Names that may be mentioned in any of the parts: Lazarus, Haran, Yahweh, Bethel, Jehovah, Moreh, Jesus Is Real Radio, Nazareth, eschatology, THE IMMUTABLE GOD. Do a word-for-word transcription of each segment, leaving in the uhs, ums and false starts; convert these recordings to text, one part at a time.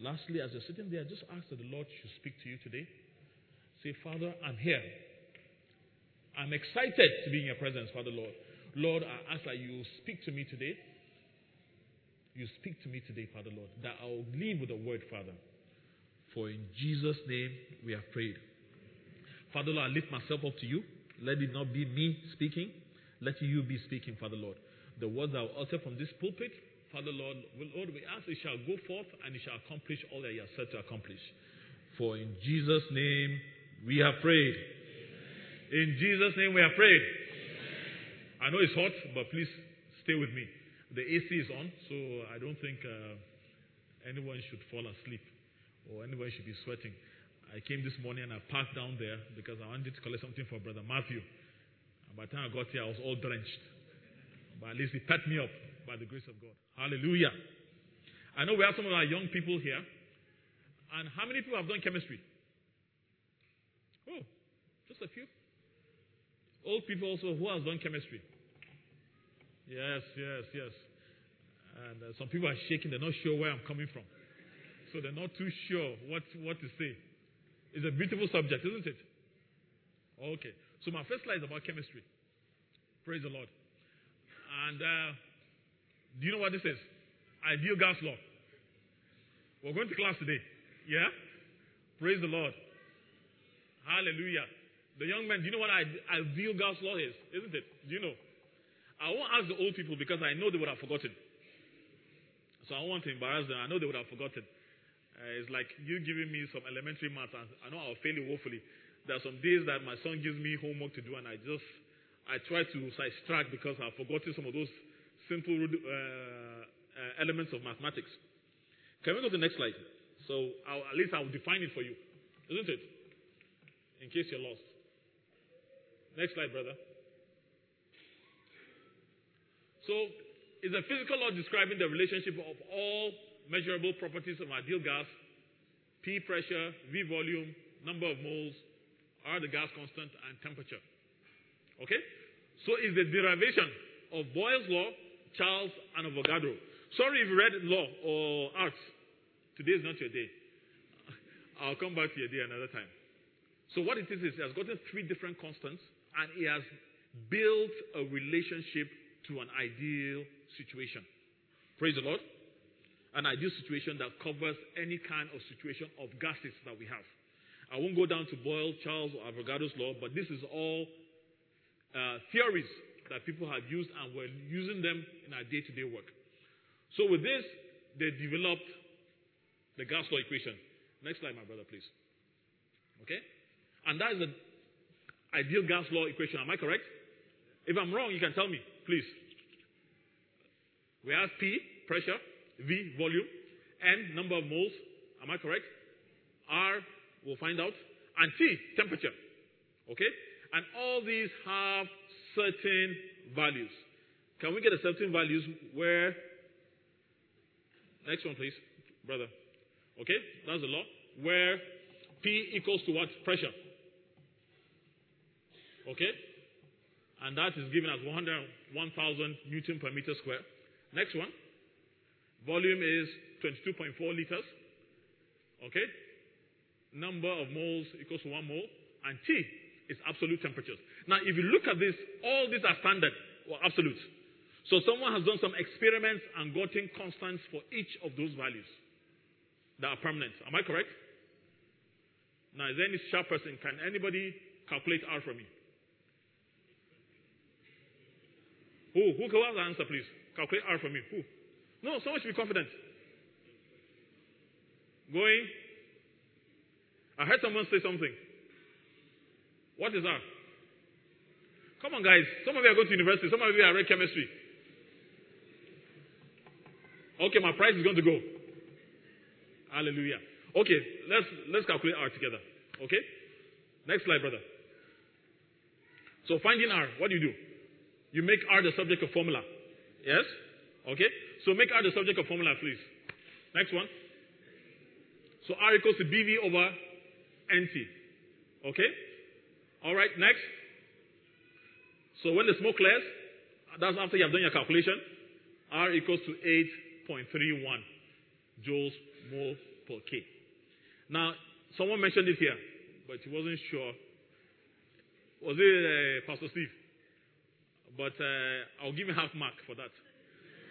Lastly, as you're sitting there, just ask that the Lord should speak to you today. Say, Father, I'm here. I'm excited to be in your presence, Father Lord. Lord, I ask that you speak to me today. You speak to me today, Father Lord, that I will leave with a word, Father. For in Jesus' name we have prayed. Father Lord, I lift myself up to you. Let it not be me speaking. Let you be speaking, Father Lord. The words I will utter from this pulpit, Father Lord, Lord, we ask it shall go forth and it shall accomplish all that you are set to accomplish. For in Jesus' name we have prayed. In Jesus' name we have prayed. I know it's hot, but please stay with me. The A C is on, so I don't think uh, anyone should fall asleep or anyone should be sweating. I came this morning and I parked down there because I wanted to collect something for Brother Matthew. And by the time I got here, I was all drenched. But at least he packed me up by the grace of God. Hallelujah. I know we have some of our young people here. And how many people have done chemistry? Oh, just a few. Old people also who has done chemistry. Yes, yes, yes. And uh, some people are shaking. They're not sure where I'm coming from. So they're not too sure what, what to say. It's a beautiful subject, isn't it? Okay. So my first slide is about chemistry. Praise the Lord. And uh, do you know what this is? Ideal gas law. We're going to class today. Yeah? Praise the Lord. Hallelujah. The young men, do you know what ideal gas law is? Isn't it? Do you know? I won't ask the old people because I know they would have forgotten. So I won't embarrass them. I know they would have forgotten. Uh, it's like you giving me some elementary math. And I know I'll fail it woefully. There are some days that my son gives me homework to do and I just, I try to sidetrack because I've forgotten some of those simple uh, uh, elements of mathematics. Can we go to the next slide? So I'll, at least I'll define it for you. Isn't it? In case you're lost. Next slide, brother. So, it's a physical law describing the relationship of all measurable properties of ideal gas, P pressure, V volume, number of moles, R the gas constant, and temperature. Okay? So, it's the derivation of Boyle's law, Charles, and Avogadro. Sorry if you read law or arts. Today is not your day. I'll come back to your day another time. So, what it is, is it has gotten three different constants, and it has built a relationship to an ideal situation. Praise the Lord. An ideal situation that covers any kind of situation of gases that we have. I won't go down to Boyle, Charles, or Avogadro's law, but this is all uh, theories that people have used and we're using them in our day-to-day work. So with this, they developed the gas law equation. Next slide, my brother, please. Okay? And that is the ideal gas law equation. Am I correct? If I'm wrong, you can tell me, please. We have P, pressure, V, volume, N, number of moles. Am I correct? R, we'll find out. And T, temperature. Okay? And all these have certain values. Can we get a certain values where... Next one, please, brother. Okay? That's the law. Where P equals to what? Pressure. Okay? And that is given as one hundred one thousand newton per meter square. Next one. Volume is twenty-two point four liters. Okay. Number of moles equals to one mole. And T is absolute temperatures. Now, if you look at this, all these are standard or absolutes. So someone has done some experiments and gotten constants for each of those values that are permanent. Am I correct? Now, is there any sharp person? Can anybody calculate R for me? Who? Who can have the answer, please? Calculate R for me. Who? No, someone should be confident. Going. I heard someone say something. What is R? Come on, guys. Some of you are going to university. Some of you are read chemistry. Okay, my prize is going to go. Hallelujah. Okay, let's let's calculate R together. Okay? Next slide, brother. So finding R, what do you do? You make R the subject of formula. Yes? Okay? So make R the subject of formula, please. Next one. So R equals to B V over N T. Okay? Alright, next. So when the smoke clears, that's after you have done your calculation. R equals to eight point three one joules mole per K. Now, someone mentioned it here, but he wasn't sure. Was it uh, Pastor Steve? But uh, I'll give him half mark for that.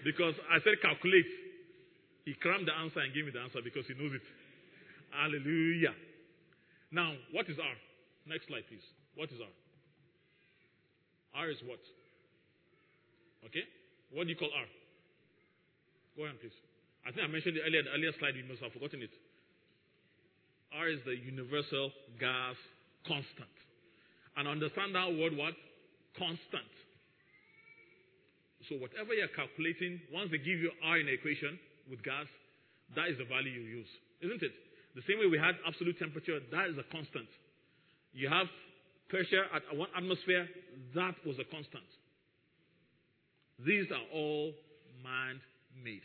Because I said calculate. He crammed the answer and gave me the answer because he knows it. Hallelujah. Now, what is R? Next slide, please. What is R? R is what? Okay? What do you call R? Go ahead, please. I think I mentioned it earlier. The earlier slide, we must have forgotten it. R is the universal gas constant. And understand that word, what? Constant. So whatever you're calculating, once they give you R in an equation with gas, that is the value you use. Isn't it? The same way we had absolute temperature, that is a constant. You have pressure at one atmosphere, that was a constant. These are all man-made.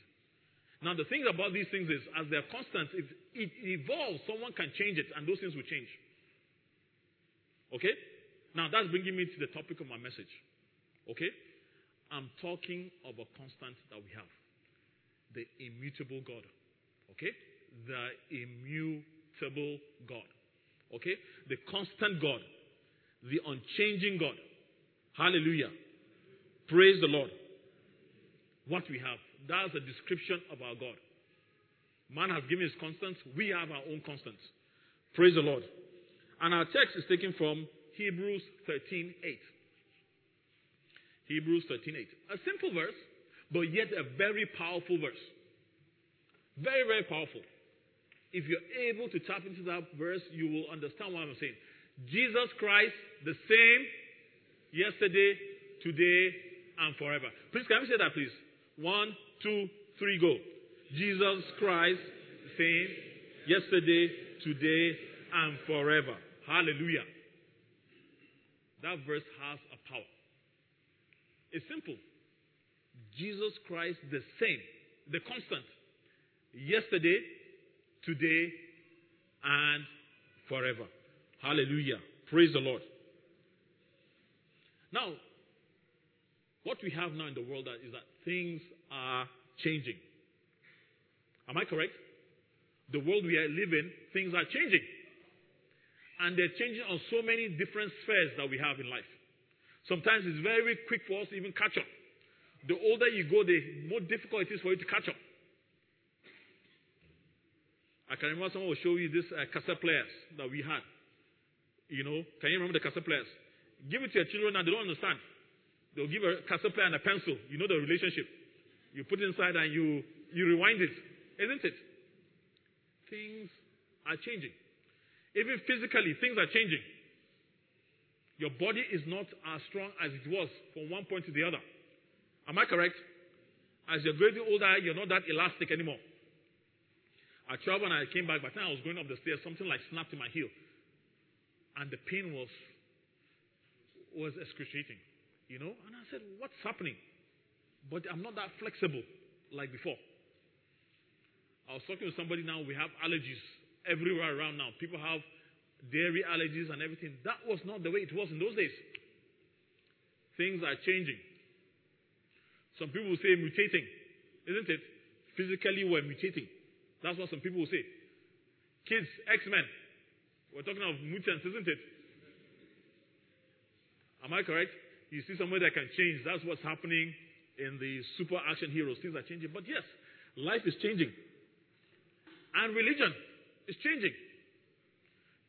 Now the thing about these things is, as they're constant, it, it evolves. Someone can change it, and those things will change. Okay? Now that's bringing me to the topic of my message. Okay? I'm talking of a constant that we have. The immutable God. Okay? The immutable God. Okay? The constant God. The unchanging God. Hallelujah. Praise the Lord. What we have. That's a description of our God. Man has given his constants. We have our own constants. Praise the Lord. And our text is taken from Hebrews thirteen eight. Hebrews thirteen eight. A simple verse, but yet a very powerful verse. Very, very powerful. If you're able to tap into that verse, you will understand what I'm saying. Jesus Christ, the same, yesterday, today, and forever. Please, can we say that, please? One, two, three, go. Jesus Christ, the same, yesterday, today, and forever. Hallelujah. That verse has a power. It's simple. Jesus Christ, the same, the constant, yesterday, today, and forever. Hallelujah. Praise the Lord. Now, what we have now in the world is that things are changing. Am I correct? The world we are living, things are changing. And they're changing on so many different spheres that we have in life. Sometimes it's very quick for us to even catch up. The older you go, the more difficult it is for you to catch up. I can remember someone will show you these uh, cassette players that we had. You know, can you remember the cassette players? Give it to your children and they don't understand. They'll give a cassette player and a pencil. You know the relationship. You put it inside and you, you rewind it. Isn't it? Things are changing. Even physically, things are changing. Your body is not as strong as it was from one point to the other. Am I correct? As you're getting older, you're not that elastic anymore. I traveled and I came back. By the time I was going up the stairs, something like snapped in my heel. And the pain was, was excruciating. You know? And I said, what's happening? But I'm not that flexible like before. I was talking to somebody now. We have allergies. Everywhere around now, people have dairy allergies and everything. That was not the way it was in those days. Things are changing. Some people will say mutating, isn't it? Physically, we're mutating. That's what some people will say. Kids, X-Men. We're talking of mutants, isn't it? Am I correct? You see somebody that can change. That's what's happening in the super action heroes. Things are changing. But yes, life is changing. And religion. It's changing.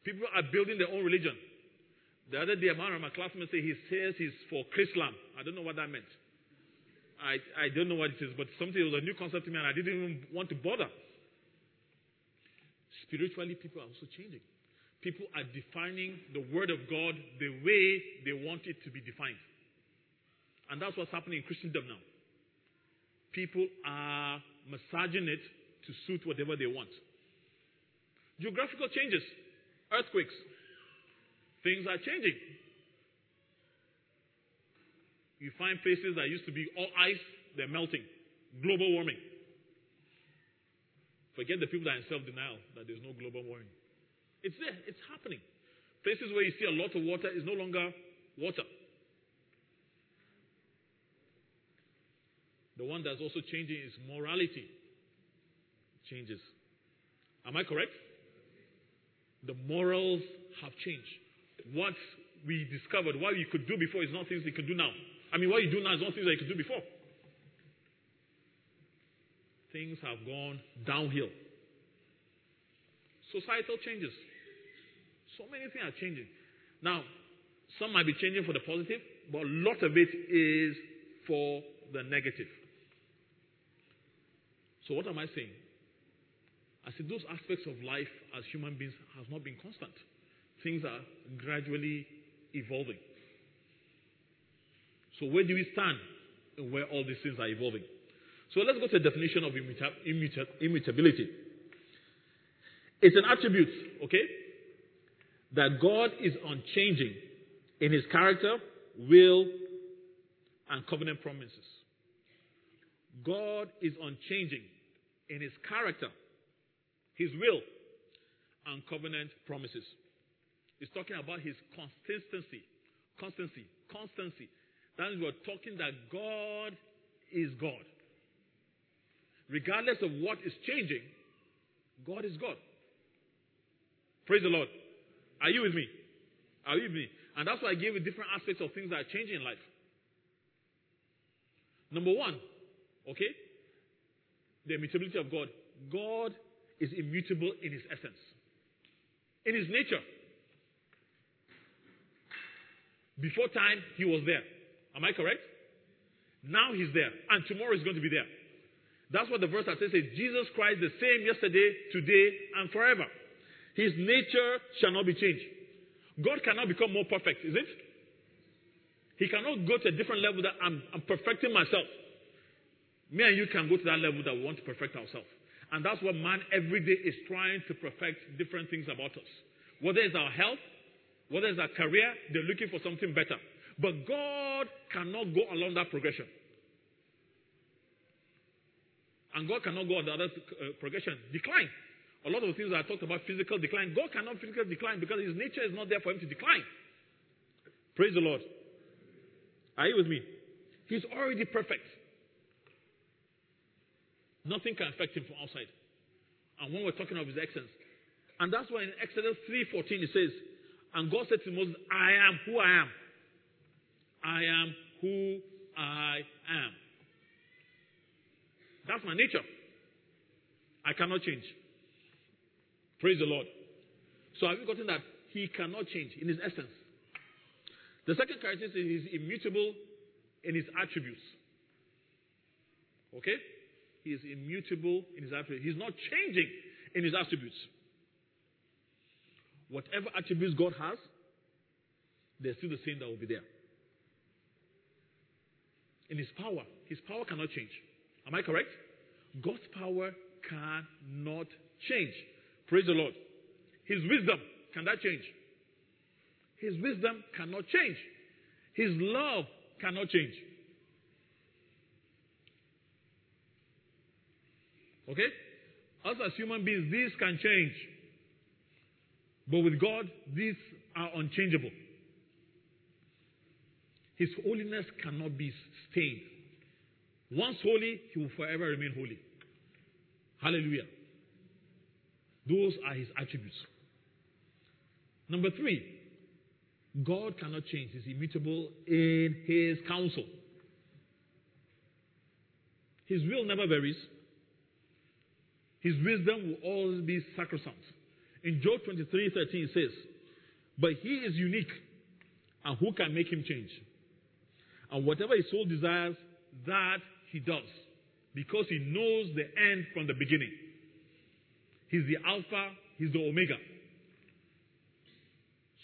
People are building their own religion. The other day, a man of my classmates said he says he's for Chrislam. I don't know what that meant. I, I don't know what it is, but something was a new concept to me and I didn't even want to bother. Spiritually, people are also changing. People are defining the Word of God the way they want it to be defined. And that's what's happening in Christendom now. People are massaging it to suit whatever they want. Geographical changes, earthquakes, things are changing. You find places that used to be all ice, they're melting. Global warming. Forget the people that are in self-denial that there's no global warming. It's there, it's happening. Places where you see a lot of water is no longer water. The one that's also changing is morality. Changes. Am I correct? The morals have changed. What we discovered, what you could do before is not things you could do now. I mean, what you do now is not things that you could do before. Things have gone downhill. Societal changes. So many things are changing. Now, some might be changing for the positive, but a lot of it is for the negative. So what am I saying? I said those aspects of life as human beings has not been constant. Things are gradually evolving. So where do we stand where all these things are evolving? So let's go to the definition of immuta- immuta- immutability. It's an attribute, okay, that God is unchanging in his character, will, and covenant promises. God is unchanging in his character, his will, and covenant promises. It's talking about his consistency. Constancy. Constancy. That means we're talking that God is God. Regardless of what is changing, God is God. Praise the Lord. Are you with me? Are you with me? And that's why I gave you different aspects of things that are changing in life. Number one, okay, the immutability of God. God is immutable in his essence, in his nature. Before time, he was there. Am I correct? Now he's there, and tomorrow is going to be there. That's what the verse that says, Jesus Christ, the same yesterday, today, and forever. His nature shall not be changed. God cannot become more perfect, is it? He cannot go to a different level that I'm, I'm perfecting myself. Me and you can go to that level that we want to perfect ourselves. And that's what man every day is trying to perfect different things about us. Whether it's our health, whether it's our career, they're looking for something better. But God cannot go along that progression. And God cannot go on the other uh, progression. Decline. A lot of the things that I talked about, physical decline. God cannot physically decline because his nature is not there for him to decline. Praise the Lord. Are you with me? He's already perfect. Nothing can affect him from outside. And when we're talking of his essence. And that's why in Exodus three fourteen it says, and God said to Moses, I am who I am. I am who I am. That's my nature. I cannot change. Praise the Lord. So have you gotten that? He cannot change in his essence. The second characteristic is he's immutable in his attributes. Okay? He is immutable in his attributes. He's not changing in his attributes. Whatever attributes God has, they're still the same that will be there. In his power, his power cannot change. Am I correct? God's power cannot change. Praise the Lord. His wisdom, can that change? His wisdom cannot change. His love cannot change. Okay? Us as human beings, these can change. But with God, these are unchangeable. His holiness cannot be stained. Once holy, he will forever remain holy. Hallelujah. Those are his attributes. Number three, God cannot change. He's immutable in his counsel. His will never varies. His wisdom will always be sacrosanct. In Job twenty-three thirteen it says, but he is unique, and who can make him change? And whatever his soul desires, that he does, because he knows the end from the beginning. He's the Alpha, he's the Omega.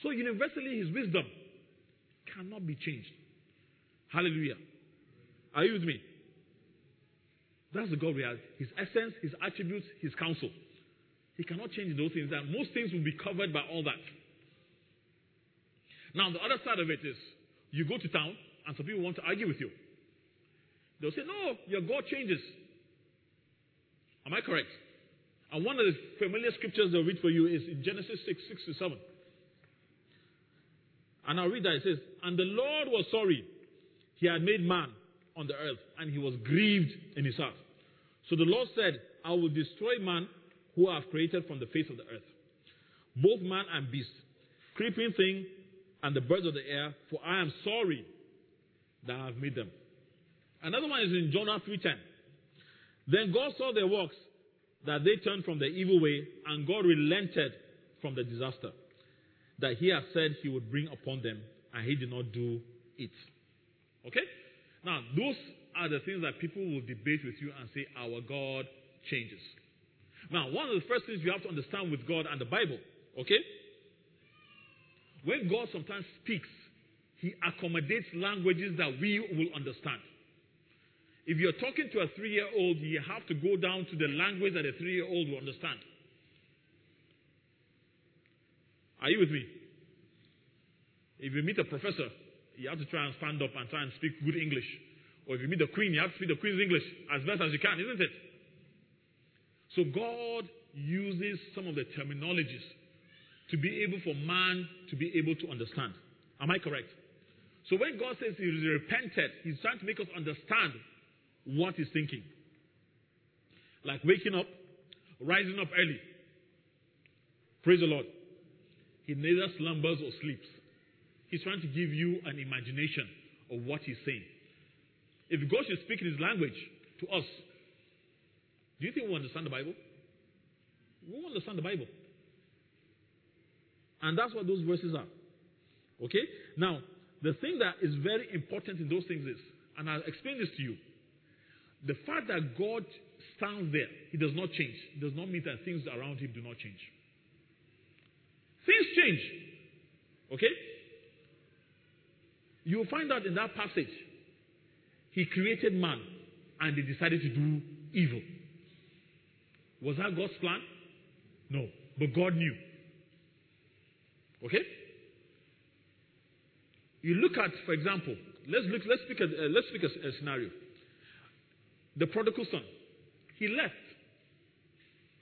So universally, his wisdom cannot be changed. Hallelujah. Are you with me? That's the God we have. His essence, his attributes, his counsel. He cannot change those things. And most things will be covered by all that. Now, the other side of it is, you go to town, and some people want to argue with you. They'll say, no, your God changes. Am I correct? And one of the familiar scriptures they'll read for you is in Genesis six, six to seven. And I'll read that. It says, and the Lord was sorry he had made man on the earth, and he was grieved in his heart. So the Lord said, I will destroy man who I have created from the face of the earth, both man and beast, creeping thing, and the birds of the air, for I am sorry that I have made them." Another one is in Jonah three ten. "Then God saw their works, that they turned from their evil way, and God relented from the disaster that he had said he would bring upon them, and he did not do it." Okay? Now, those are the things that people will debate with you and say, our God changes. Now, one of the first things you have to understand with God and the Bible, okay? When God sometimes speaks, he accommodates languages that we will understand. If you're talking to a three-year-old, you have to go down to the language that a three-year-old will understand. Are you with me? If you meet a professor, you have to try and stand up and try and speak good English. Or if you meet the queen, you have to speak the queen's English as best as you can, isn't it? So God uses some of the terminologies to be able for man to be able to understand. Am I correct? So when God says he repented, he's trying to make us understand what he's thinking. Like waking up, rising up early. Praise the Lord. He neither slumbers or sleeps. He's trying to give you an imagination of what he's saying. If God should speak in his language to us, do you think we understand the Bible? We won't understand the Bible. And that's what those verses are. Okay? Now, the thing that is very important in those things is, and I'll explain this to you, the fact that God stands there, he does not change. It does not mean that things around him do not change. Things change. Okay? You'll find out in that passage, he created man and they decided to do evil. Was that God's plan? No. But God knew. Okay? You look at, for example, let's look. Let's pick a, uh, let's pick a, a scenario. The prodigal son. He left.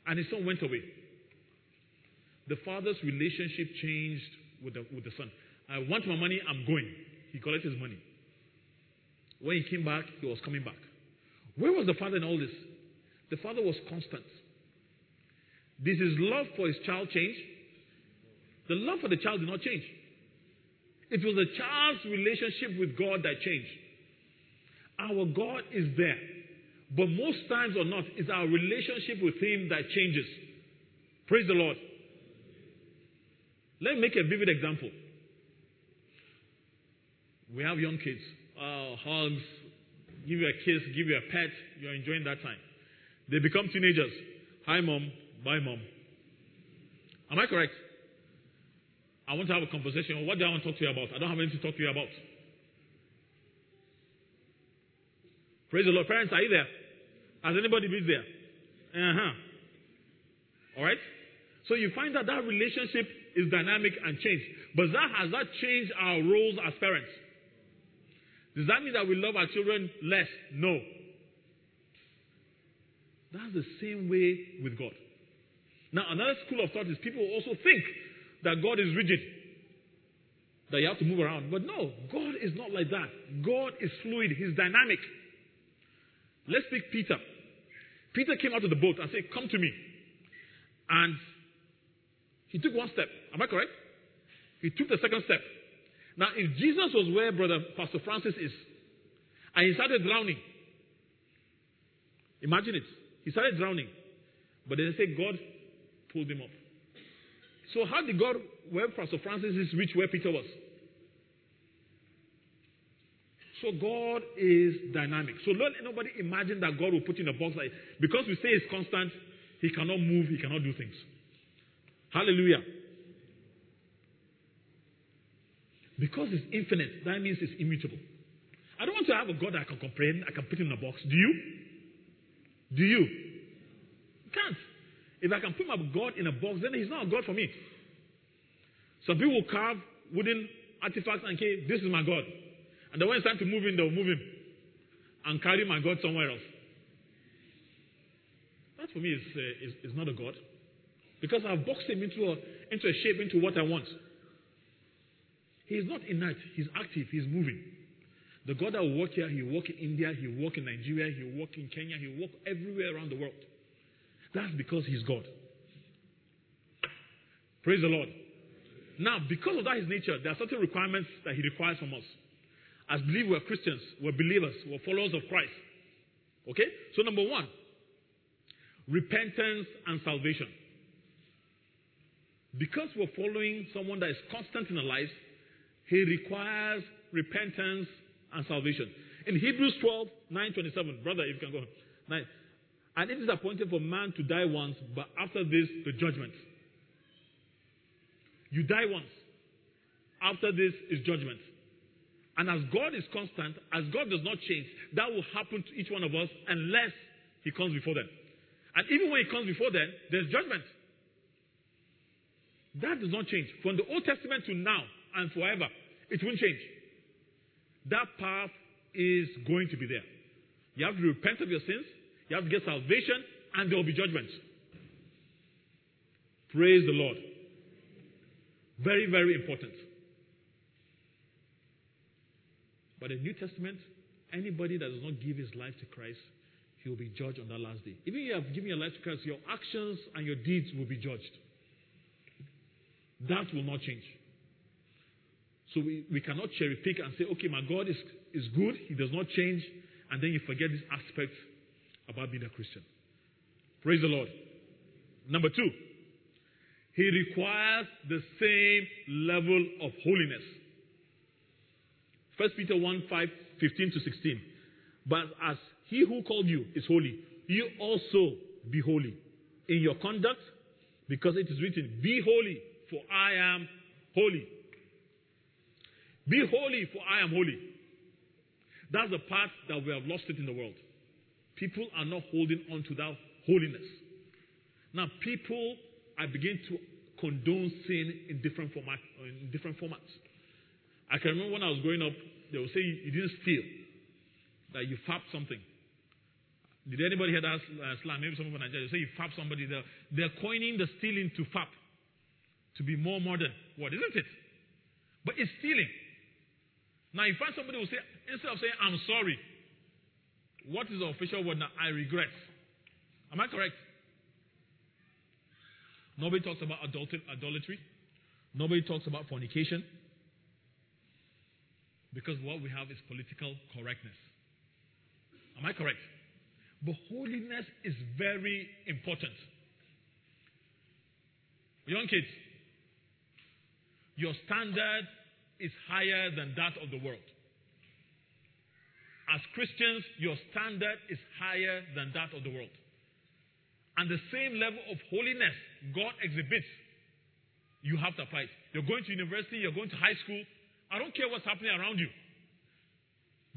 And his son went away. The father's relationship changed with the, with the son. I want my money, I'm going. He collected his money. When he came back, he was coming back. Where was the father in all this? The father was constant. Did his love for his child change? The love for the child did not change. It was the child's relationship with God that changed. Our God is there. But most times or not, it's our relationship with him that changes. Praise the Lord. Let me make a vivid example. We have young kids. Uh, hugs, give you a kiss, give you a pet. You're enjoying that time. They become teenagers. Hi, mom. Bye, mom. Am I correct? I want to have a conversation. What do I want to talk to you about? I don't have anything to talk to you about. Praise the Lord. Parents, are you there? Has anybody been there? Uh-huh. All right? So you find that that relationship is dynamic and changed. But that has not changed our roles as parents. Does that mean that we love our children less? No. That's the same way with God. Now, another school of thought is people also think that God is rigid, that you have to move around. But no, God is not like that. God is fluid. He's dynamic. Let's take Peter. Peter came out of the boat and said, "Come to me." And he took one step. Am I correct? He took the second step. Now, if Jesus was where Brother Pastor Francis is, and he started drowning, imagine it. He started drowning. But then they say God pulled him up. So how did God, where Pastor Francis is, reach where Peter was? So God is dynamic. So don't let nobody imagine that God will put in a box like, because we say it's constant, he cannot move, he cannot do things. Hallelujah. Because it's infinite, that means it's immutable. I don't want to have a God that I can comprehend, I can put in a box. Do you? Do you? You can't. If I can put my God in a box, then he's not a God for me. Some people will carve wooden artifacts and say, "This is my God." And then when it's time to move him, they'll move him and carry my God somewhere else. That for me is, uh, is, is not a God. Because I've boxed him into a, into a shape, into what I want. He's not inert. He's active. He's moving. The God that will walk here, he'll walk in India, he'll walk in Nigeria, he'll walk in Kenya, he'll walk everywhere around the world. That's because he's God. Praise the Lord. Now, because of that, his nature, there are certain requirements that he requires from us. As believers, we're Christians, we're believers, we're followers of Christ. Okay? So, number one, repentance and salvation. Because we're following someone that is constant in our lives, he requires repentance and salvation. In Hebrews twelve, nine, twenty-seven, brother, if you can go on. nine. And it is appointed for man to die once, but after this, the judgment. You die once. After this is judgment. And as God is constant, as God does not change, that will happen to each one of us unless he comes before them. And even when he comes before them, there's judgment. That does not change. From the Old Testament to now and forever, it won't change. That path is going to be there. You have to repent of your sins. You have to get salvation, and there will be judgment. Praise the Lord. Very, very important. But in the New Testament, anybody that does not give his life to Christ, he will be judged on that last day. Even if you have given your life to Christ, your actions and your deeds will be judged. That will not change. So we, we cannot cherry pick and say, okay, my God is, is good, he does not change, and then you forget this aspect about being a Christian. Praise the Lord. Number two, he requires the same level of holiness. First Peter one, five, fifteen to sixteen. But as he who called you is holy, you also be holy in your conduct, because it is written, be holy, for I am holy. Be holy, for I am holy. That's the part that we have lost it in the world. People are not holding on to that holiness. Now, people are beginning to condone sin in different format, in different formats. I can remember when I was growing up, they would say you didn't steal, that you fapped something. Did anybody hear that slang? Maybe someone from Nigeria. They say you fapped somebody. They're, they're coining the stealing to fap, to be more modern. What isn't it? But it's stealing. Now, you find somebody who say, instead of saying I'm sorry, what is the official word now? I regret. Am I correct? Nobody talks about adultery. Nobody talks about fornication. Because what we have is political correctness. Am I correct? But holiness is very important. Young kids, your standard is higher than that of the world. As Christians, your standard is higher than that of the world. And the same level of holiness God exhibits, you have to apply it. You're going to university, you're going to high school. I don't care what's happening around you.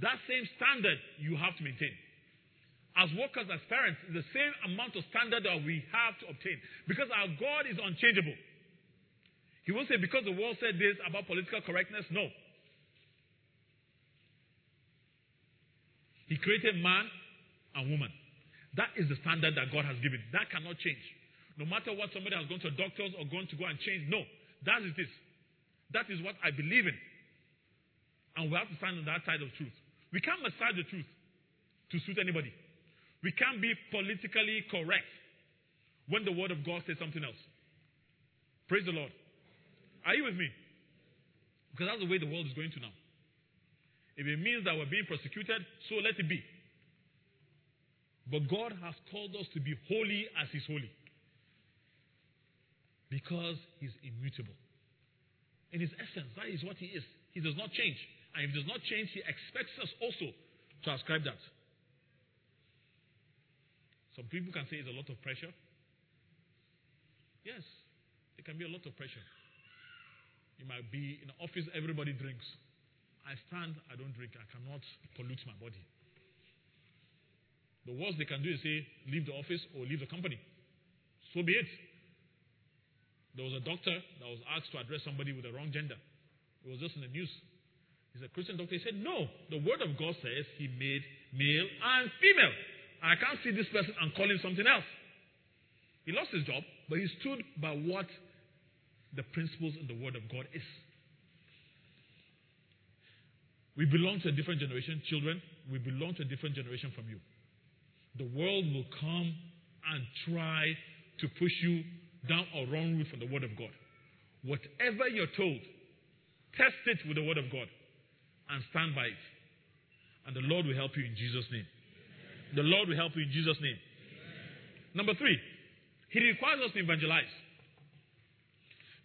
That same standard you have to maintain. As workers, as parents, the same amount of standard that we have to obtain. Because our God is unchangeable. He won't say, because the world said this about political correctness. No. He created man and woman. That is the standard that God has given. That cannot change. No matter what somebody has gone to a doctor's or gone to go and change. No. That is this. That is what I believe in. And we have to stand on that side of truth. We can't massage the truth to suit anybody. We can't be politically correct when the word of God says something else. Praise the Lord. Are you with me? Because that's the way the world is going to now. If it means that we're being persecuted, so let it be. But God has called us to be holy as he's holy. Because he's immutable. In his essence, that is what he is. He does not change. And if he does not change, he expects us also to ascribe that. Some people can say it's a lot of pressure. Yes, it can be a lot of pressure. You might be in an office, everybody drinks. I stand, I don't drink. I cannot pollute my body. The worst they can do is say, leave the office or leave the company. So be it. There was a doctor that was asked to address somebody with the wrong gender. It was just in the news. He's a Christian doctor. He said, no, the word of God says he made male and female. I can't see this person and call him something else. He lost his job, but he stood by what the principles in the word of God is. We belong to a different generation, children. We belong to a different generation from you. The world will come and try to push you down a wrong route from the Word of God. Whatever you're told, test it with the Word of God and stand by it. And the Lord will help you in Jesus' name. Amen. The Lord will help you in Jesus' name. Amen. Number three, He requires us to evangelize.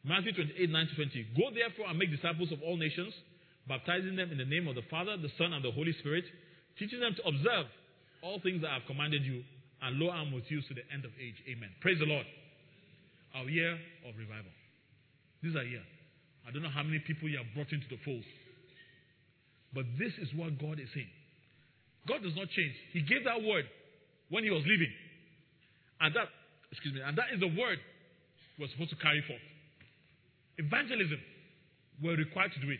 Matthew twenty-eight, nine to twenty. Go therefore and make disciples of all nations, baptizing them in the name of the Father, the Son, and the Holy Spirit, teaching them to observe all things that I have commanded you, and lo, I am with you to the end of age. Amen. Praise the Lord. Our year of revival. This is our year. I don't know how many people you have brought into the fold. But this is what God is saying. God does not change. He gave that word when He was leaving. And that, excuse me, and that is the word we're supposed to carry forth. Evangelism, we're required to do it.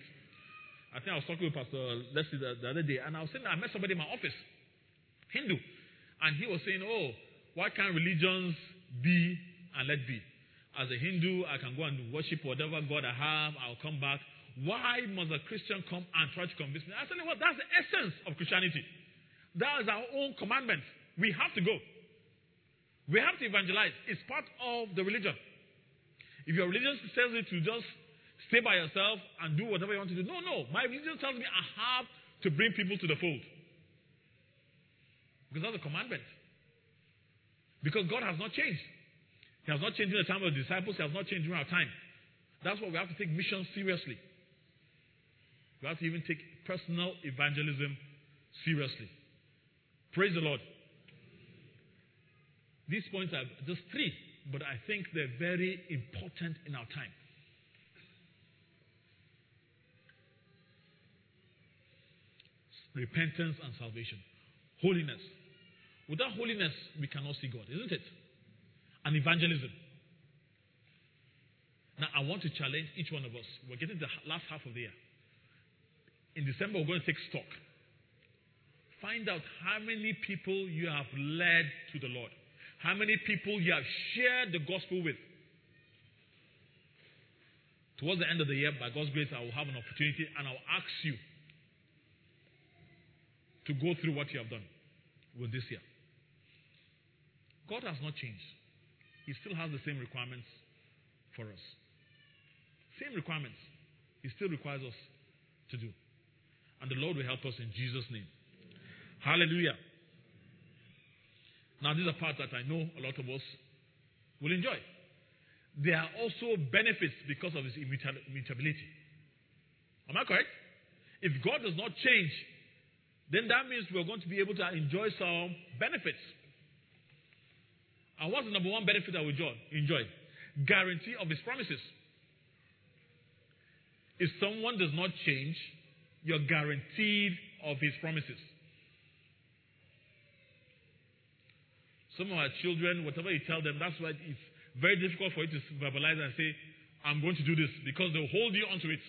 I think I was talking with Pastor Leslie the, the other day, and I was saying that I met somebody in my office, Hindu, and he was saying, oh, why can't religions be and let be? As a Hindu, I can go and worship whatever God I have, I'll come back. Why must a Christian come and try to convince me? I said, well, that's the essence of Christianity. That is our own commandment. We have to go. We have to evangelize. It's part of the religion. If your religion tells you to just stay by yourself and do whatever you want to do. No, no. My religion tells me I have to bring people to the fold. Because that's a commandment. Because God has not changed. He has not changed in the time of the disciples. He has not changed during our time. That's why we have to take mission seriously. We have to even take personal evangelism seriously. Praise the Lord. These points are just three, but I think they're very important in our time. Repentance and salvation. Holiness. Without holiness, we cannot see God, isn't it? And evangelism. Now, I want to challenge each one of us. We're getting to the last half of the year. In December, we're going to take stock. Find out how many people you have led to the Lord. How many people you have shared the gospel with. Towards the end of the year, by God's grace, I will have an opportunity and I will ask you to go through what you have done with this year. God has not changed. He still has the same requirements for us. Same requirements. He still requires us to do. And the Lord will help us in Jesus' name. Hallelujah. Now, this is a part that I know a lot of us will enjoy. There are also benefits because of His immutability. Am I correct? If God does not change, then that means we're going to be able to enjoy some benefits. And what's the number one benefit that we enjoy? Guarantee of His promises. If someone does not change, you're guaranteed of His promises. Some of our children, whatever you tell them, that's why it's very difficult for you to verbalize and say, I'm going to do this, because they'll hold you onto it.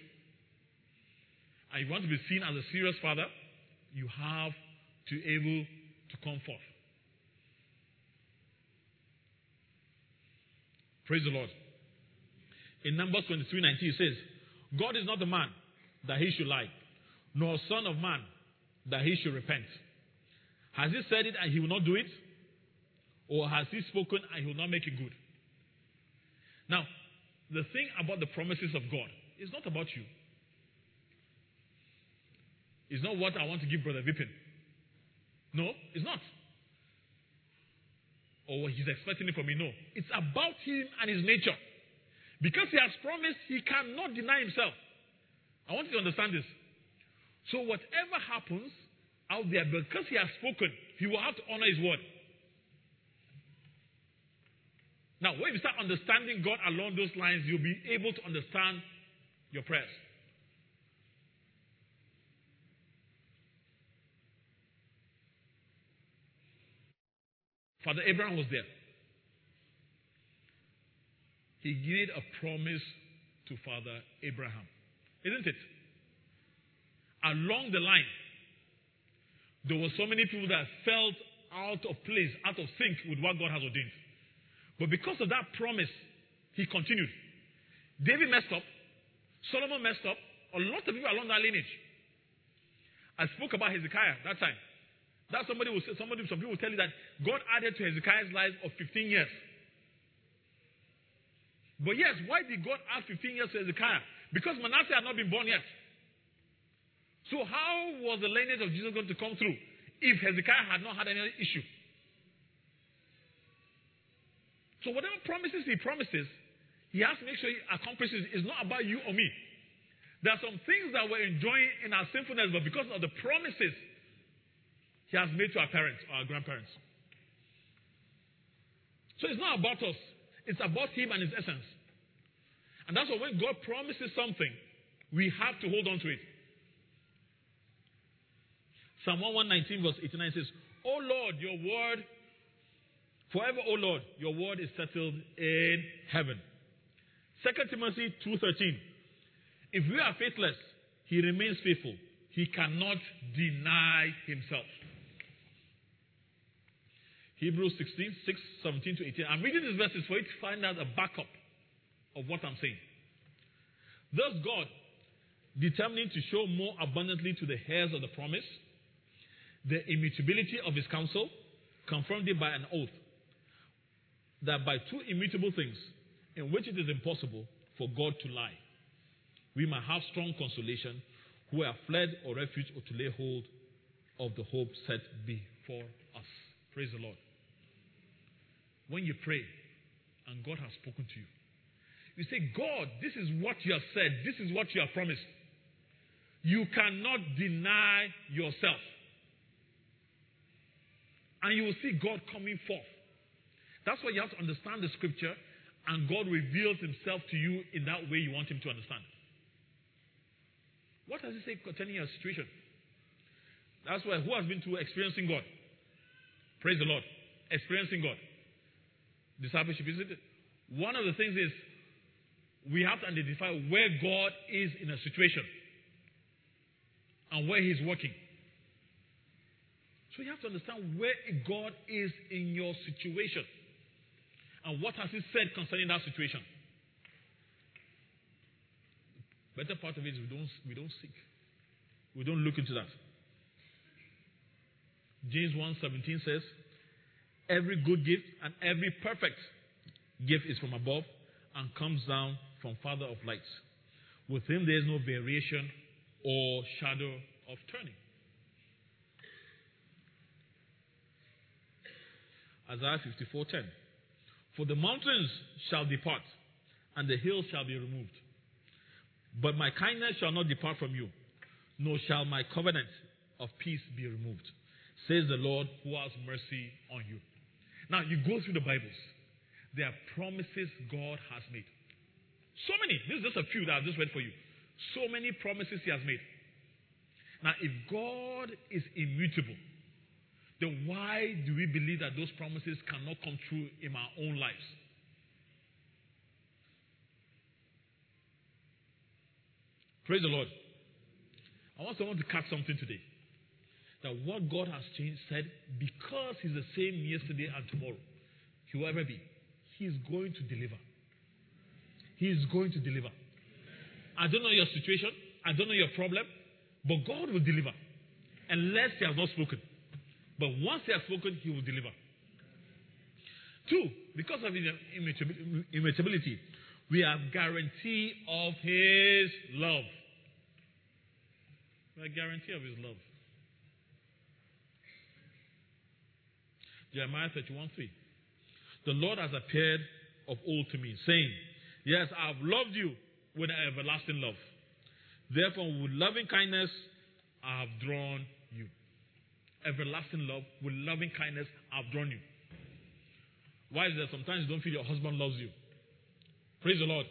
And if you want to be seen as a serious father, you have to be able to come forth. Praise the Lord. In Numbers twenty-three nineteen, it says, God is not a man that He should lie, nor a son of man that He should repent. Has He said it and He will not do it? Or has He spoken and He will not make it good? Now, the thing about the promises of God is not about you. It's not what I want to give Brother Vipin. No, it's not. Or what he's expecting it from me. No. It's about Him and His nature. Because He has promised, He cannot deny Himself. I want you to understand this. So whatever happens out there, because He has spoken, He will have to honor His word. Now, when you start understanding God along those lines, you'll be able to understand your prayers. Father Abraham was there. He made a promise to Father Abraham. Isn't it? Along the line, there were so many people that felt out of place, out of sync with what God has ordained. But because of that promise, he continued. David messed up. Solomon messed up. A lot of people along that lineage. I spoke about Hezekiah that time. That somebody will say, somebody, some people will tell you that God added to Hezekiah's life of fifteen years. But yes, why did God add fifteen years to Hezekiah? Because Manasseh had not been born yet. So how was the lineage of Jesus going to come through if Hezekiah had not had any issue? So whatever promises he promises, he has to make sure he accomplishes. It's not about you or me. There are some things that we're enjoying in our sinfulness, but because of the promises he has made to our parents or our grandparents. So it's not about us. It's about him and his essence. And that's why when God promises something, we have to hold on to it. Psalm one nineteen verse eighty-nine says, O Lord, your word, forever, O Lord, your word is settled in heaven. Second Timothy two thirteen. If we are faithless, he remains faithful. He cannot deny himself. Hebrews sixteen, six, seventeen to eighteen. I'm reading these verses for you to find out a backup of what I'm saying. Thus God, determining to show more abundantly to the heirs of the promise, the immutability of his counsel, confirmed it by an oath, that by two immutable things, in which it is impossible for God to lie, we might have strong consolation, who have fled or refuge or to lay hold of the hope set before us. Praise the Lord. When you pray and God has spoken to you, you say, God, this is what you have said. This is what you have promised. You cannot deny yourself. And you will see God coming forth. That's why you have to understand the scripture, and God reveals himself to you in that way you want him to understand. What does it say concerning your situation? That's why who has been to experiencing God? Praise the Lord. Experiencing God. Discipleship, isn't it? One of the things is we have to identify where God is in a situation and where he's working. So you have to understand where God is in your situation and what has he said concerning that situation. The better part of it is we don't, we don't seek. We don't look into that. James one seventeen says, every good gift and every perfect gift is from above and comes down from Father of lights. With him there is no variation or shadow of turning. Isaiah fifty-four ten. For the mountains shall depart, and the hills shall be removed. But my kindness shall not depart from you, nor shall my covenant of peace be removed, says the Lord who has mercy on you. Now, you go through the Bibles. There are promises God has made. So many. This is just a few that I've just read for you. So many promises he has made. Now, if God is immutable, then why do we believe that those promises cannot come true in our own lives? Praise the Lord. I want someone to catch something today. That what God has changed said, because he's the same yesterday and tomorrow, he will ever be. He's going to deliver. He's going to deliver. I don't know your situation. I don't know your problem. But God will deliver. Unless he has not spoken. But once he has spoken, he will deliver. Two, because of his immutability, we have guarantee of his love. We have guarantee of his love. Jeremiah thirty-one three. The Lord has appeared of old to me, saying, yes, I have loved you with an everlasting love. Therefore, with loving kindness, I have drawn you. Everlasting love, with loving kindness, I've drawn you. Why is that sometimes you don't feel your husband loves you? Praise the Lord.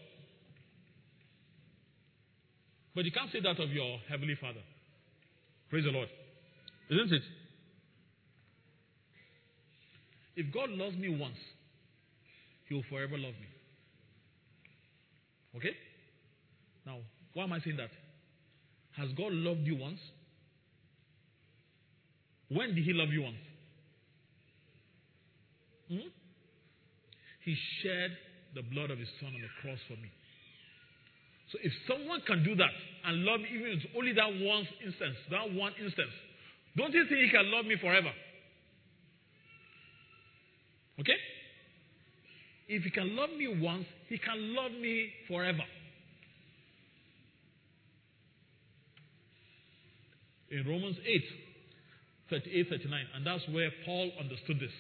But you can't say that of your Heavenly Father. Praise the Lord. Isn't it? If God loves me once, he will forever love me. Okay? Now, why am I saying that? Has God loved you once? When did he love you once? Hmm? He shed the blood of his son on the cross for me. So if someone can do that and love me even only that one instance, that one instance, Don't you think he can love me forever? Okay? If he can love me once, he can love me forever. In Romans eight, thirty-eight, thirty-nine, and that's where Paul understood this.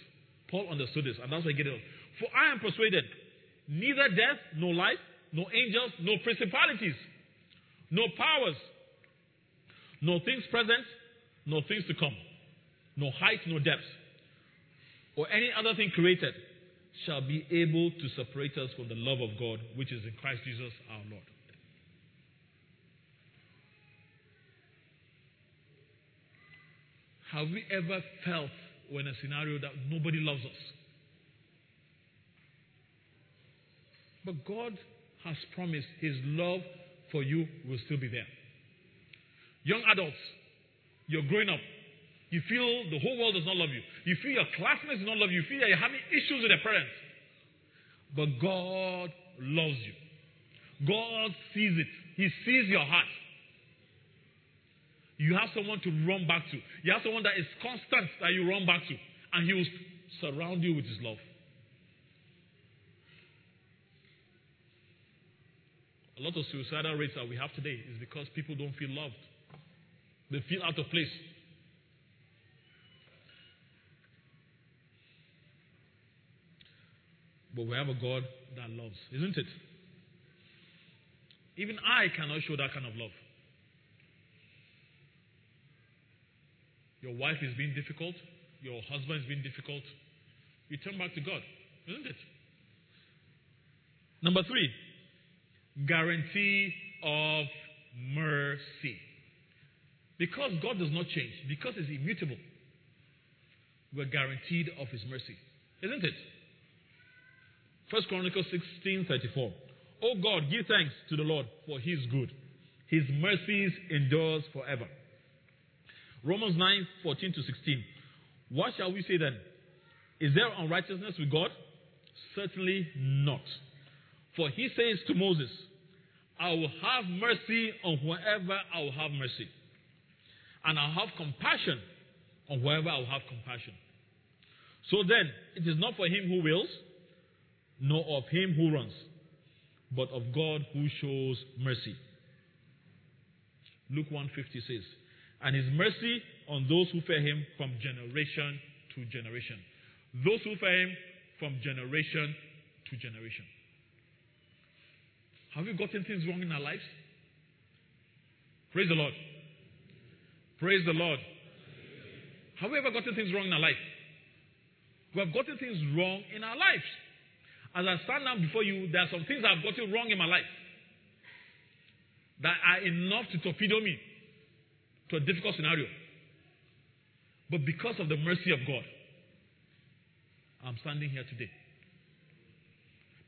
Paul understood this, and that's where he gets it. For I am persuaded, neither death, nor life, nor angels, nor principalities, nor powers, nor things present, nor things to come, nor height, nor depth, or any other thing created, shall be able to separate us from the love of God, which is in Christ Jesus our Lord. Have we ever felt we're in a scenario that nobody loves us? But God has promised his love for you will still be there. Young adults, you're growing up. You feel the whole world does not love you. You feel your classmates do not love you. You feel that you're having issues with your parents. But God loves you. God sees it. He sees your heart. You have someone to run back to. You have someone that is constant that you run back to. And he will surround you with his love. A lot of suicidal rates that we have today is because people don't feel loved. They feel out of place. But we have a God that loves, isn't it? Even I cannot show that kind of love. Your wife is being difficult. Your husband is being difficult. You turn back to God, isn't it? Number three, guarantee of mercy. Because God does not change, because he's immutable, we're guaranteed of his mercy, isn't it? First Chronicles sixteen thirty-four. O God, give thanks to the Lord, for he is good. His mercies endures forever. Romans nine fourteen to sixteen. What shall we say then? Is there unrighteousness with God? Certainly not. For he says to Moses, I will have mercy on whoever I will have mercy, and I will have compassion on whoever I will have compassion. So then, it is not for him who wills, nor of him who runs, but of God who shows mercy. Luke one fifty says, and his mercy on those who fear him from generation to generation. Those who fear him from generation to generation. Have we gotten things wrong in our lives? Praise the Lord. Praise the Lord. Have we ever gotten things wrong in our life? We have gotten things wrong in our lives. As I stand now before you, there are some things I've gotten wrong in my life that are enough to torpedo me to a difficult scenario. But because of the mercy of God, I'm standing here today.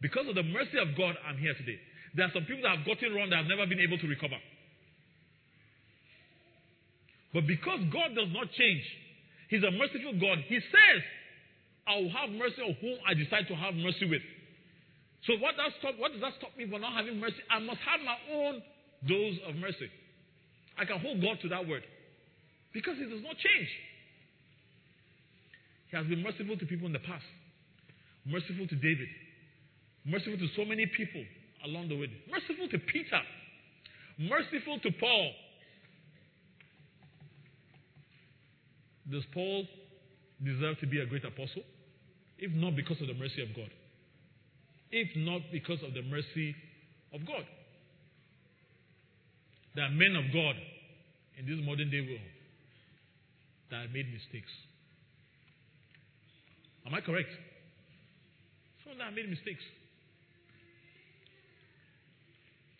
Because of the mercy of God, I'm here today. There are some people that have gotten wrong that have never been able to recover. But because God does not change, he's a merciful God, he says, I will have mercy on whom I decide to have mercy with. So what, that stop, what does that stop me from not having mercy? I must have my own dose of mercy. I can hold God to that word. Because he does not change. He has been merciful to people in the past. Merciful to David. Merciful to so many people along the way. Merciful to Peter. Merciful to Paul. Does Paul deserve to be a great apostle? If not because of the mercy of God. If not because of the mercy of God. There are men of God in this modern day world that have made mistakes. Am I correct? Some that have made mistakes.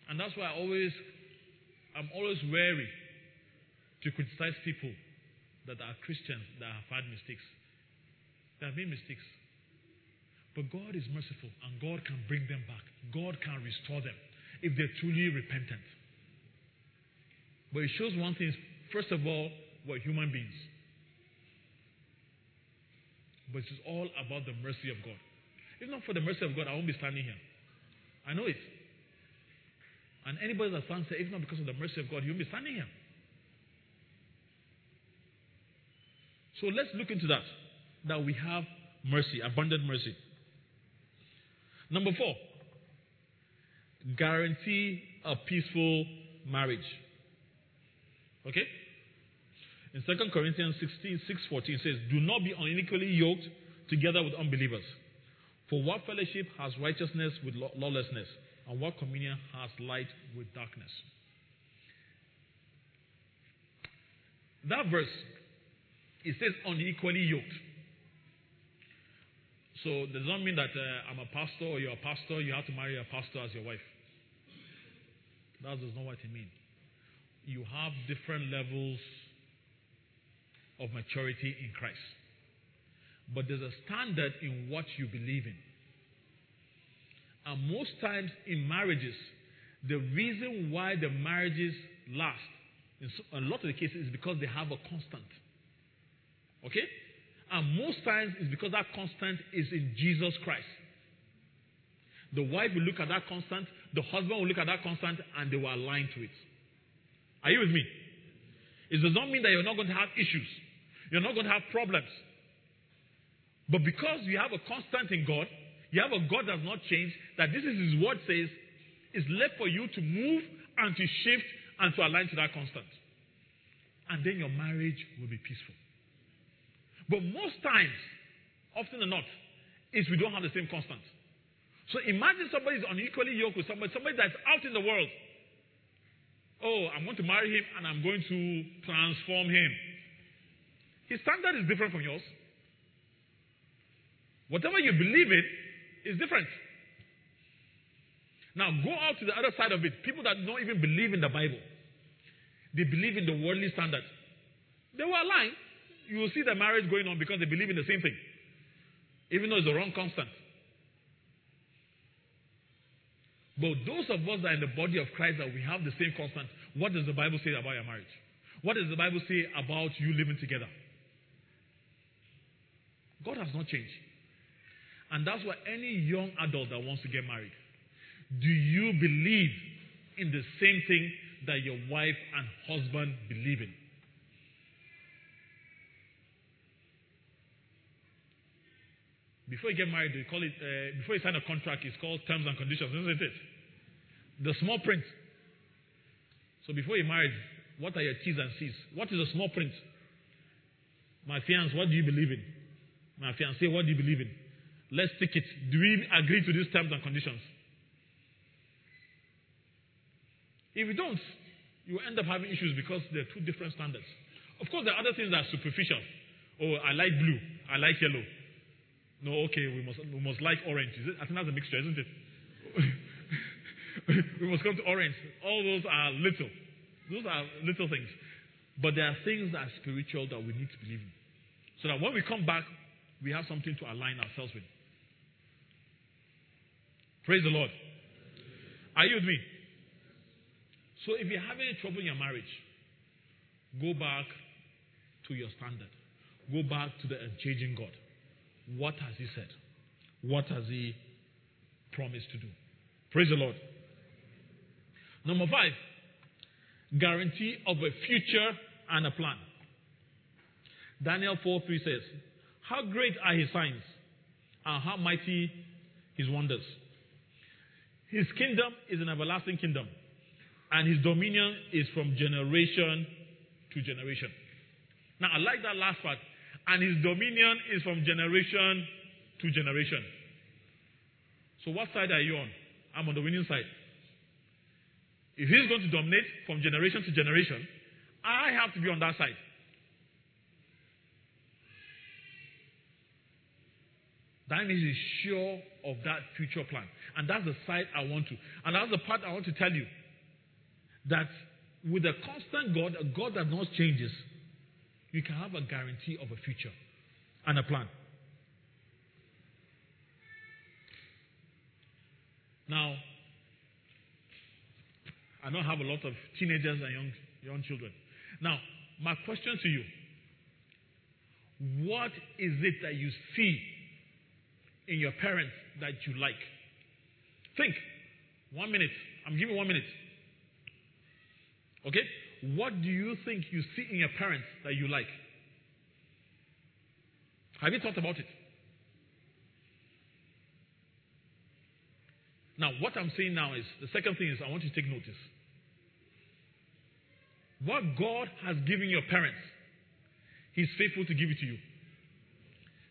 And that's why I always, I'm always wary to criticize people that are Christians that have had mistakes. They have made mistakes. But God is merciful and God can bring them back. God can restore them if they're truly repentant. But it shows one thing. First of all, we're human beings. But it's all about the mercy of God. If not for the mercy of God, I won't be standing here. I know it. And anybody that stands here, if not because of the mercy of God, you won't be standing here. So let's look into that, that we have mercy, abundant mercy. Number four, guarantee a peaceful marriage. Okay? In Second Corinthians six fourteen it says, do not be unequally yoked together with unbelievers. For what fellowship has righteousness with lawlessness? And what communion has light with darkness? That verse, it says unequally yoked. So it does not mean that uh, I'm a pastor or you're a pastor, you have to marry a pastor as your wife. That does not what it means. You have different levels of maturity in Christ. But there's a standard in what you believe in. And most times in marriages, the reason why the marriages last, in a lot of the cases, is because they have a constant. Okay? And most times it's because that constant is in Jesus Christ. The wife will look at that constant, the husband will look at that constant, and they will align to it. Are you with me? It does not mean that you're not going to have issues. You're not going to have problems. But because you have a constant in God, you have a God that has not changed, that this is His word says, it's left for you to move and to shift and to align to that constant. And then your marriage will be peaceful. But most times, often or not, is we don't have the same constant. So imagine somebody is unequally yoked with somebody, somebody that's out in the world. Oh, I'm going to marry him and I'm going to transform him. His standard is different from yours. Whatever you believe in is different. Now go out to the other side of it. People that don't even believe in the Bible. They believe in the worldly standard. They were aligned. You will see the marriage going on because they believe in the same thing. Even though it's the wrong constant. But those of us that are in the body of Christ that we have the same constant, what does the Bible say about your marriage? What does the Bible say about you living together? God has not changed. And that's why any young adult that wants to get married, do you believe in the same thing that your wife and husband believe in? Before you get married, they call it. Uh, before you sign a contract, it's called terms and conditions, isn't it? The small print. So before you're married, what are your T's and C's? What is the small print? My fiancé, what do you believe in? My fiancé, what do you believe in? Let's take it. Do we agree to these terms and conditions? If you don't, you end up having issues because there are two different standards. Of course, there are other things that are superficial. Oh, I like blue. I like yellow. No, okay, we must we must like orange. Is it? I think that's a mixture, isn't it? We must come to orange. All those are little. Those are little things. But there are things that are spiritual that we need to believe in. So that when we come back, we have something to align ourselves with. Praise the Lord. Are you with me? So if you're having any trouble in your marriage, go back to your standard. Go back to the unchanging God. What has He said? What has He promised to do? Praise the Lord. Number five, guarantee of a future and a plan. Daniel four three says, how great are His signs, and how mighty His wonders. His kingdom is an everlasting kingdom, and His dominion is from generation to generation. Now, I like that last part. And His dominion is from generation to generation. So what side are you on? I'm on the winning side. If He's going to dominate from generation to generation, I have to be on that side. That means He's sure of that future plan. And that's the side I want to. And that's the part I want to tell you. That with a constant God, a God that not changes, you can have a guarantee of a future and a plan. Now, I don't have a lot of teenagers and young, young children. Now, my question to you, what is it that you see in your parents that you like? Think. One minute. I'm giving one minute. Okay? What do you think you see in your parents that you like? Have you thought about it? Now, what I'm saying now is, the second thing is, I want you to take notice. What God has given your parents, He's faithful to give it to you.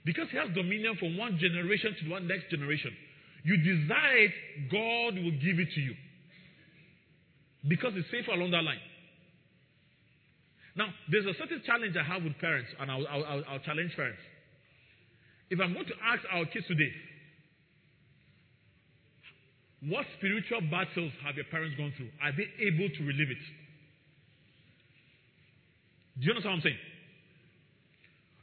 Because He has dominion from one generation to the next generation. You decide, God will give it to you. Because it's safer along that line. Now, there's a certain challenge I have with parents, and I'll, I'll, I'll challenge parents. If I'm going to ask our kids today, what spiritual battles have your parents gone through? Are they able to relive it? Do you understand what I'm saying?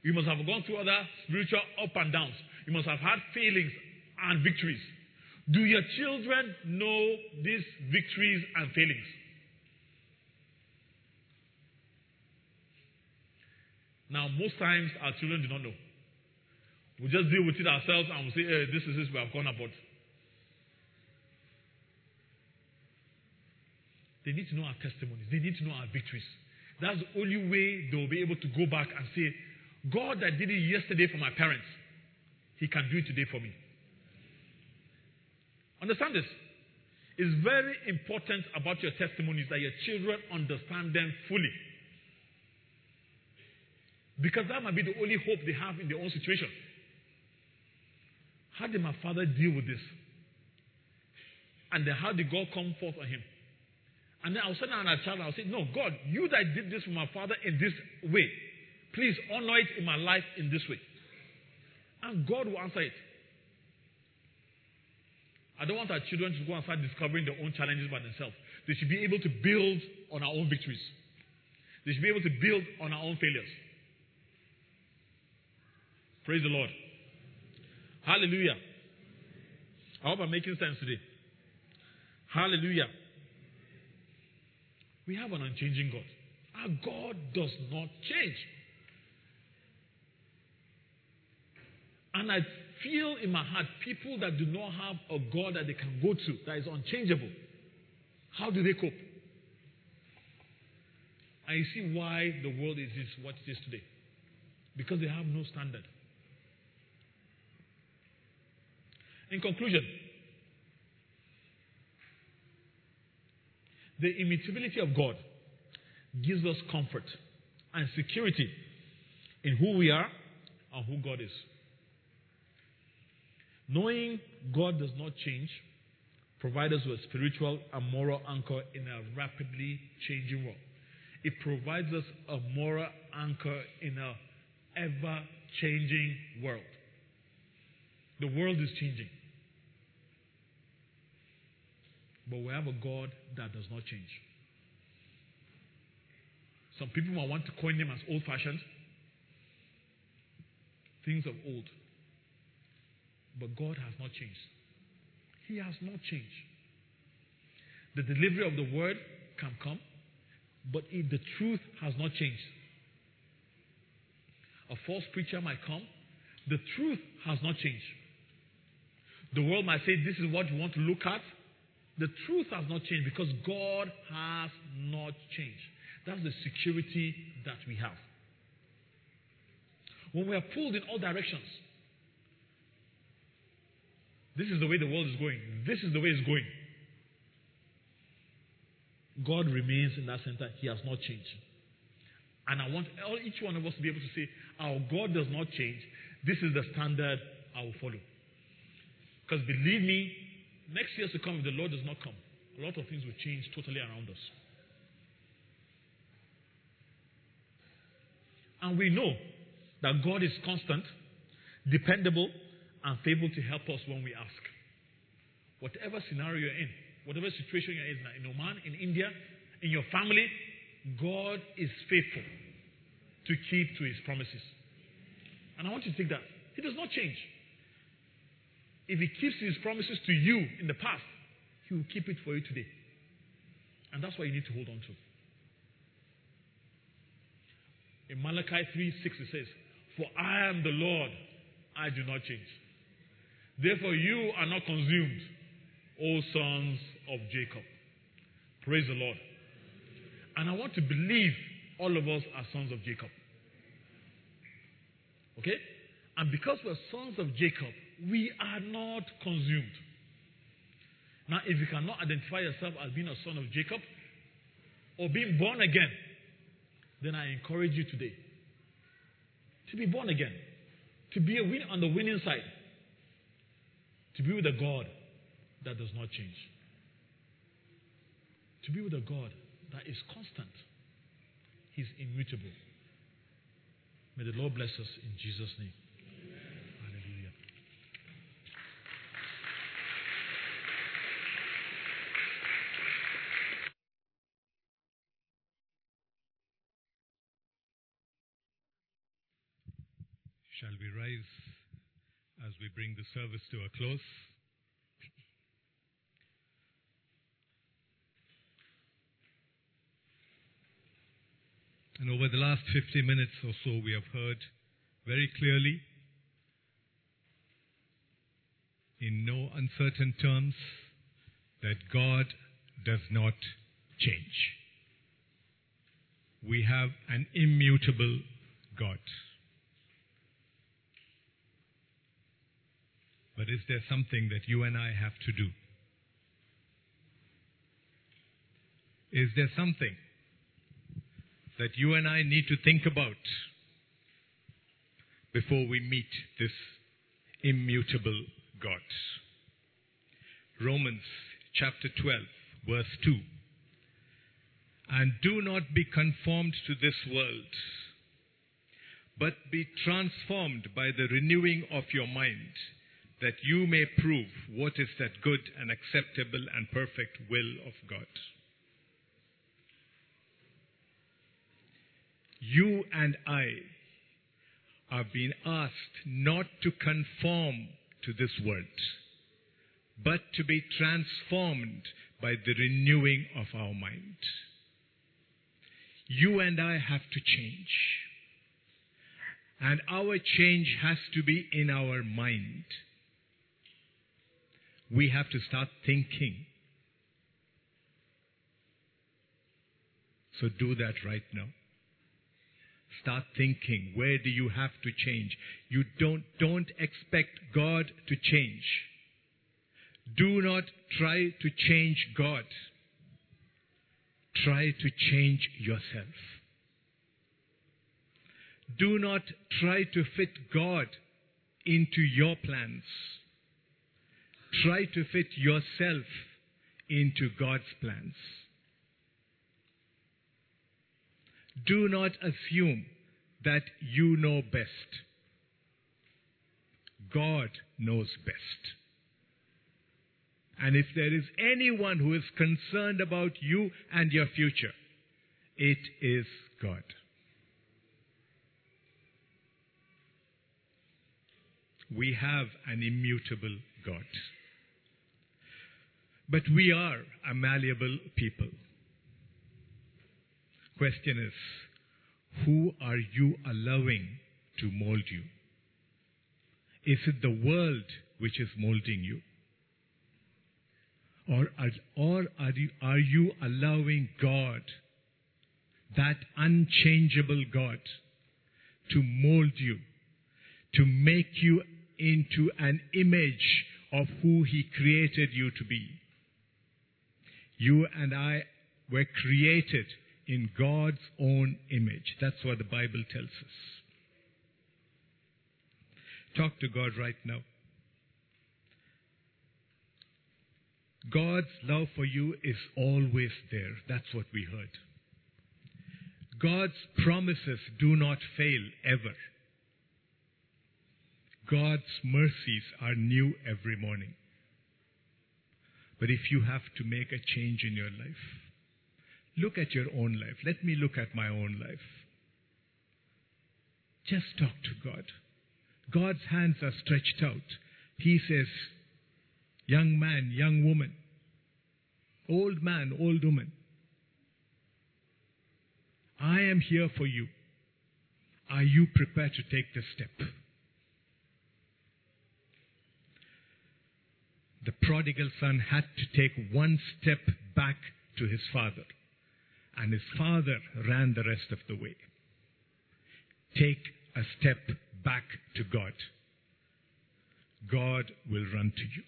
You must have gone through other spiritual up and downs. You must have had failings and victories. Do your children know these victories and failings? Now, most times our children do not know. We just deal with it ourselves and we say, hey, this is this we have gone about. They need to know our testimonies. They need to know our victories. That's the only way they'll be able to go back and say, God that did it yesterday for my parents, He can do it today for me. Understand this. It's very important about your testimonies that your children understand them fully. Because that might be the only hope they have in their own situation. How did my father deal with this? And then how did God come forth on him? And then I'll sit down and I'll, I'll say, no, God, you that did this for my father in this way, please honor it in my life in this way. And God will answer it. I don't want our children to go and start discovering their own challenges by themselves. They should be able to build on our own victories. They should be able to build on our own failures. Praise the Lord. Hallelujah. I hope I'm making sense today. Hallelujah. We have an unchanging God. Our God does not change. And I feel in my heart, people that do not have a God that they can go to, that is unchangeable, how do they cope? And you see why the world is what it is today. Because they have no standard. In conclusion, the immutability of God gives us comfort and security in who we are and who God is. Knowing God does not change provides us with a spiritual and moral anchor in a rapidly changing world. It provides us a moral anchor in an ever-changing world. The world is changing. But we have a God that does not change. Some people might want to coin them as old-fashioned. Things of old. But God has not changed. He has not changed. The delivery of the word can come, but if the truth has not changed. A false preacher might come, the truth has not changed. The world might say, this is what you want to look at. The truth has not changed because God has not changed. That's the security that we have. When we are pulled in all directions, this is the way the world is going. This is the way it's going. God remains in that center. He has not changed. And I want all, each one of us to be able to say, our God does not change. This is the standard I will follow. Because believe me, next years to come, if the Lord does not come, a lot of things will change totally around us. And we know that God is constant, dependable, and faithful to help us when we ask. Whatever scenario you're in, whatever situation you're in, in Oman, in India, in your family, God is faithful to keep to His promises. And I want you to take that. He does not change. If He keeps His promises to you in the past, He will keep it for you today. And that's what you need to hold on to. In Malachi three six it says, for I am the Lord, I do not change. Therefore you are not consumed, O sons of Jacob. Praise the Lord. And I want to believe all of us are sons of Jacob. Okay? And because we're sons of Jacob, we are not consumed. Now, if you cannot identify yourself as being a son of Jacob or being born again, then I encourage you today to be born again, to be a win on the winning side, to be with a God that does not change, to be with a God that is constant. He's immutable. May the Lord bless us in Jesus' name. Shall we rise as we bring the service to a close? And over the last fifty minutes or so, we have heard very clearly, in no uncertain terms, that God does not change. We have an immutable God. But is there something that you and I have to do? Is there something that you and I need to think about before we meet this immutable God? Romans chapter twelve, verse two. And do not be conformed to this world, but be transformed by the renewing of your mind, that you may prove what is that good and acceptable and perfect will of God. You and I are being asked not to conform to this world, but to be transformed by the renewing of our mind. You and I have to change. And our change has to be in our mind. We have to start thinking. So do that right now. Start thinking. Where do you have to change? You don't, don't expect God to change. Do not try to change God. Try to change yourself. Do not try to fit God into your plans. Try to fit yourself into God's plans. Do not assume that you know best. God knows best. And if there is anyone who is concerned about you and your future, it is God. We have an immutable God. But we are a malleable people. Question is, who are you allowing to mold you? Is it the world which is molding you? Or are, or are, you, are you allowing God, that unchangeable God, to mold you, to make you into an image of who He created you to be? You and I were created in God's own image. That's what the Bible tells us. Talk to God right now. God's love for you is always there. That's what we heard. God's promises do not fail ever. God's mercies are new every morning. But if you have to make a change in your life, look at your own life. Let me look at my own life. Just talk to God. God's hands are stretched out. He says, young man, young woman, old man, old woman, I am here for you. Are you prepared to take this step? The prodigal son had to take one step back to his father. And his father ran the rest of the way. Take a step back to God, God will run to you.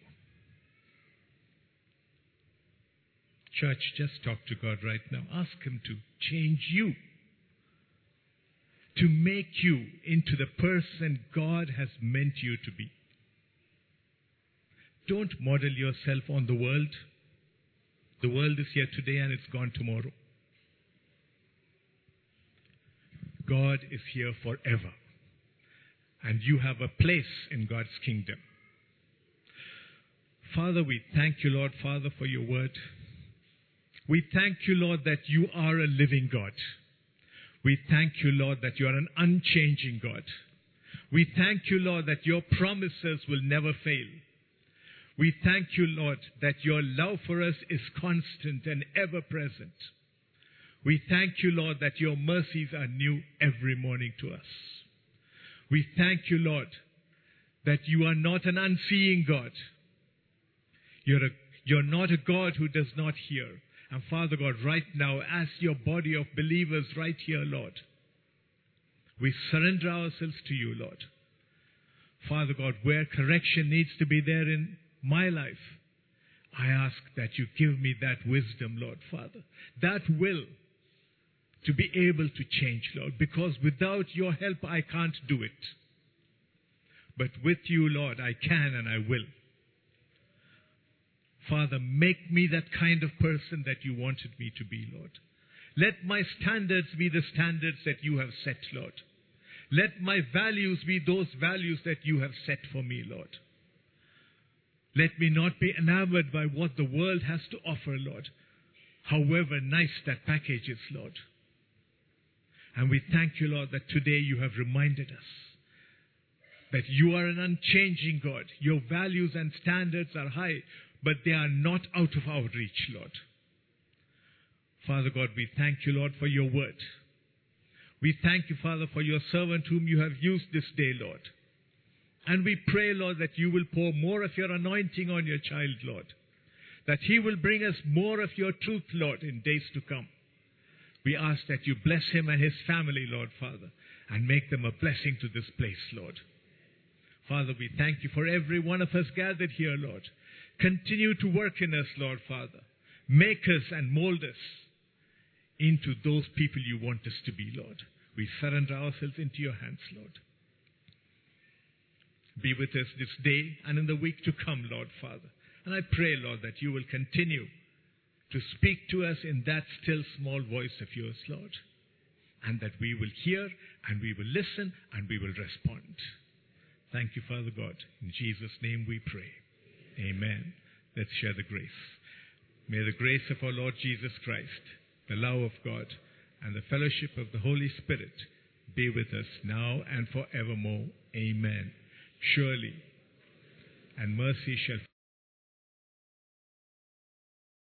Church, just talk to God right now. Ask Him to change you, to make you into the person God has meant you to be. Don't model yourself on the world. The world is here today and it's gone tomorrow. God is here forever. And you have a place in God's kingdom. Father, we thank you, Lord, Father, for your word. We thank you, Lord, that you are a living God. We thank you, Lord, that you are an unchanging God. We thank you, Lord, that your promises will never fail. We thank you, Lord, that your love for us is constant and ever present. We thank you, Lord, that your mercies are new every morning to us. We thank you, Lord, that you are not an unseeing God. You're, a, you're not a God who does not hear. And Father God, right now, as your body of believers right here, Lord, we surrender ourselves to you, Lord. Father God, where correction needs to be there in my life, I ask that you give me that wisdom, Lord, Father, that will to be able to change, Lord, because without your help, I can't do it. But with you, Lord, I can and I will. Father, make me that kind of person that you wanted me to be, Lord. Let my standards be the standards that you have set, Lord. Let my values be those values that you have set for me, Lord. Let me not be enamored by what the world has to offer, Lord, however nice that package is, Lord. And we thank you, Lord, that today you have reminded us that you are an unchanging God. Your values and standards are high, but they are not out of our reach, Lord. Father God, we thank you, Lord, for your word. We thank you, Father, for your servant whom you have used this day, Lord. And we pray, Lord, that you will pour more of your anointing on your child, Lord. That he will bring us more of your truth, Lord, in days to come. We ask that you bless him and his family, Lord, Father, and make them a blessing to this place, Lord. Father, we thank you for every one of us gathered here, Lord. Continue to work in us, Lord, Father. Make us and mold us into those people you want us to be, Lord. We surrender ourselves into your hands, Lord. Be with us this day and in the week to come, Lord, Father. And I pray, Lord, that you will continue to speak to us in that still small voice of yours, Lord. And that we will hear and we will listen and we will respond. Thank you, Father God. In Jesus' name we pray. Amen. Let's share the grace. May the grace of our Lord Jesus Christ, the love of God, and the fellowship of the Holy Spirit be with us now and forevermore. Amen. Surely, and mercy shall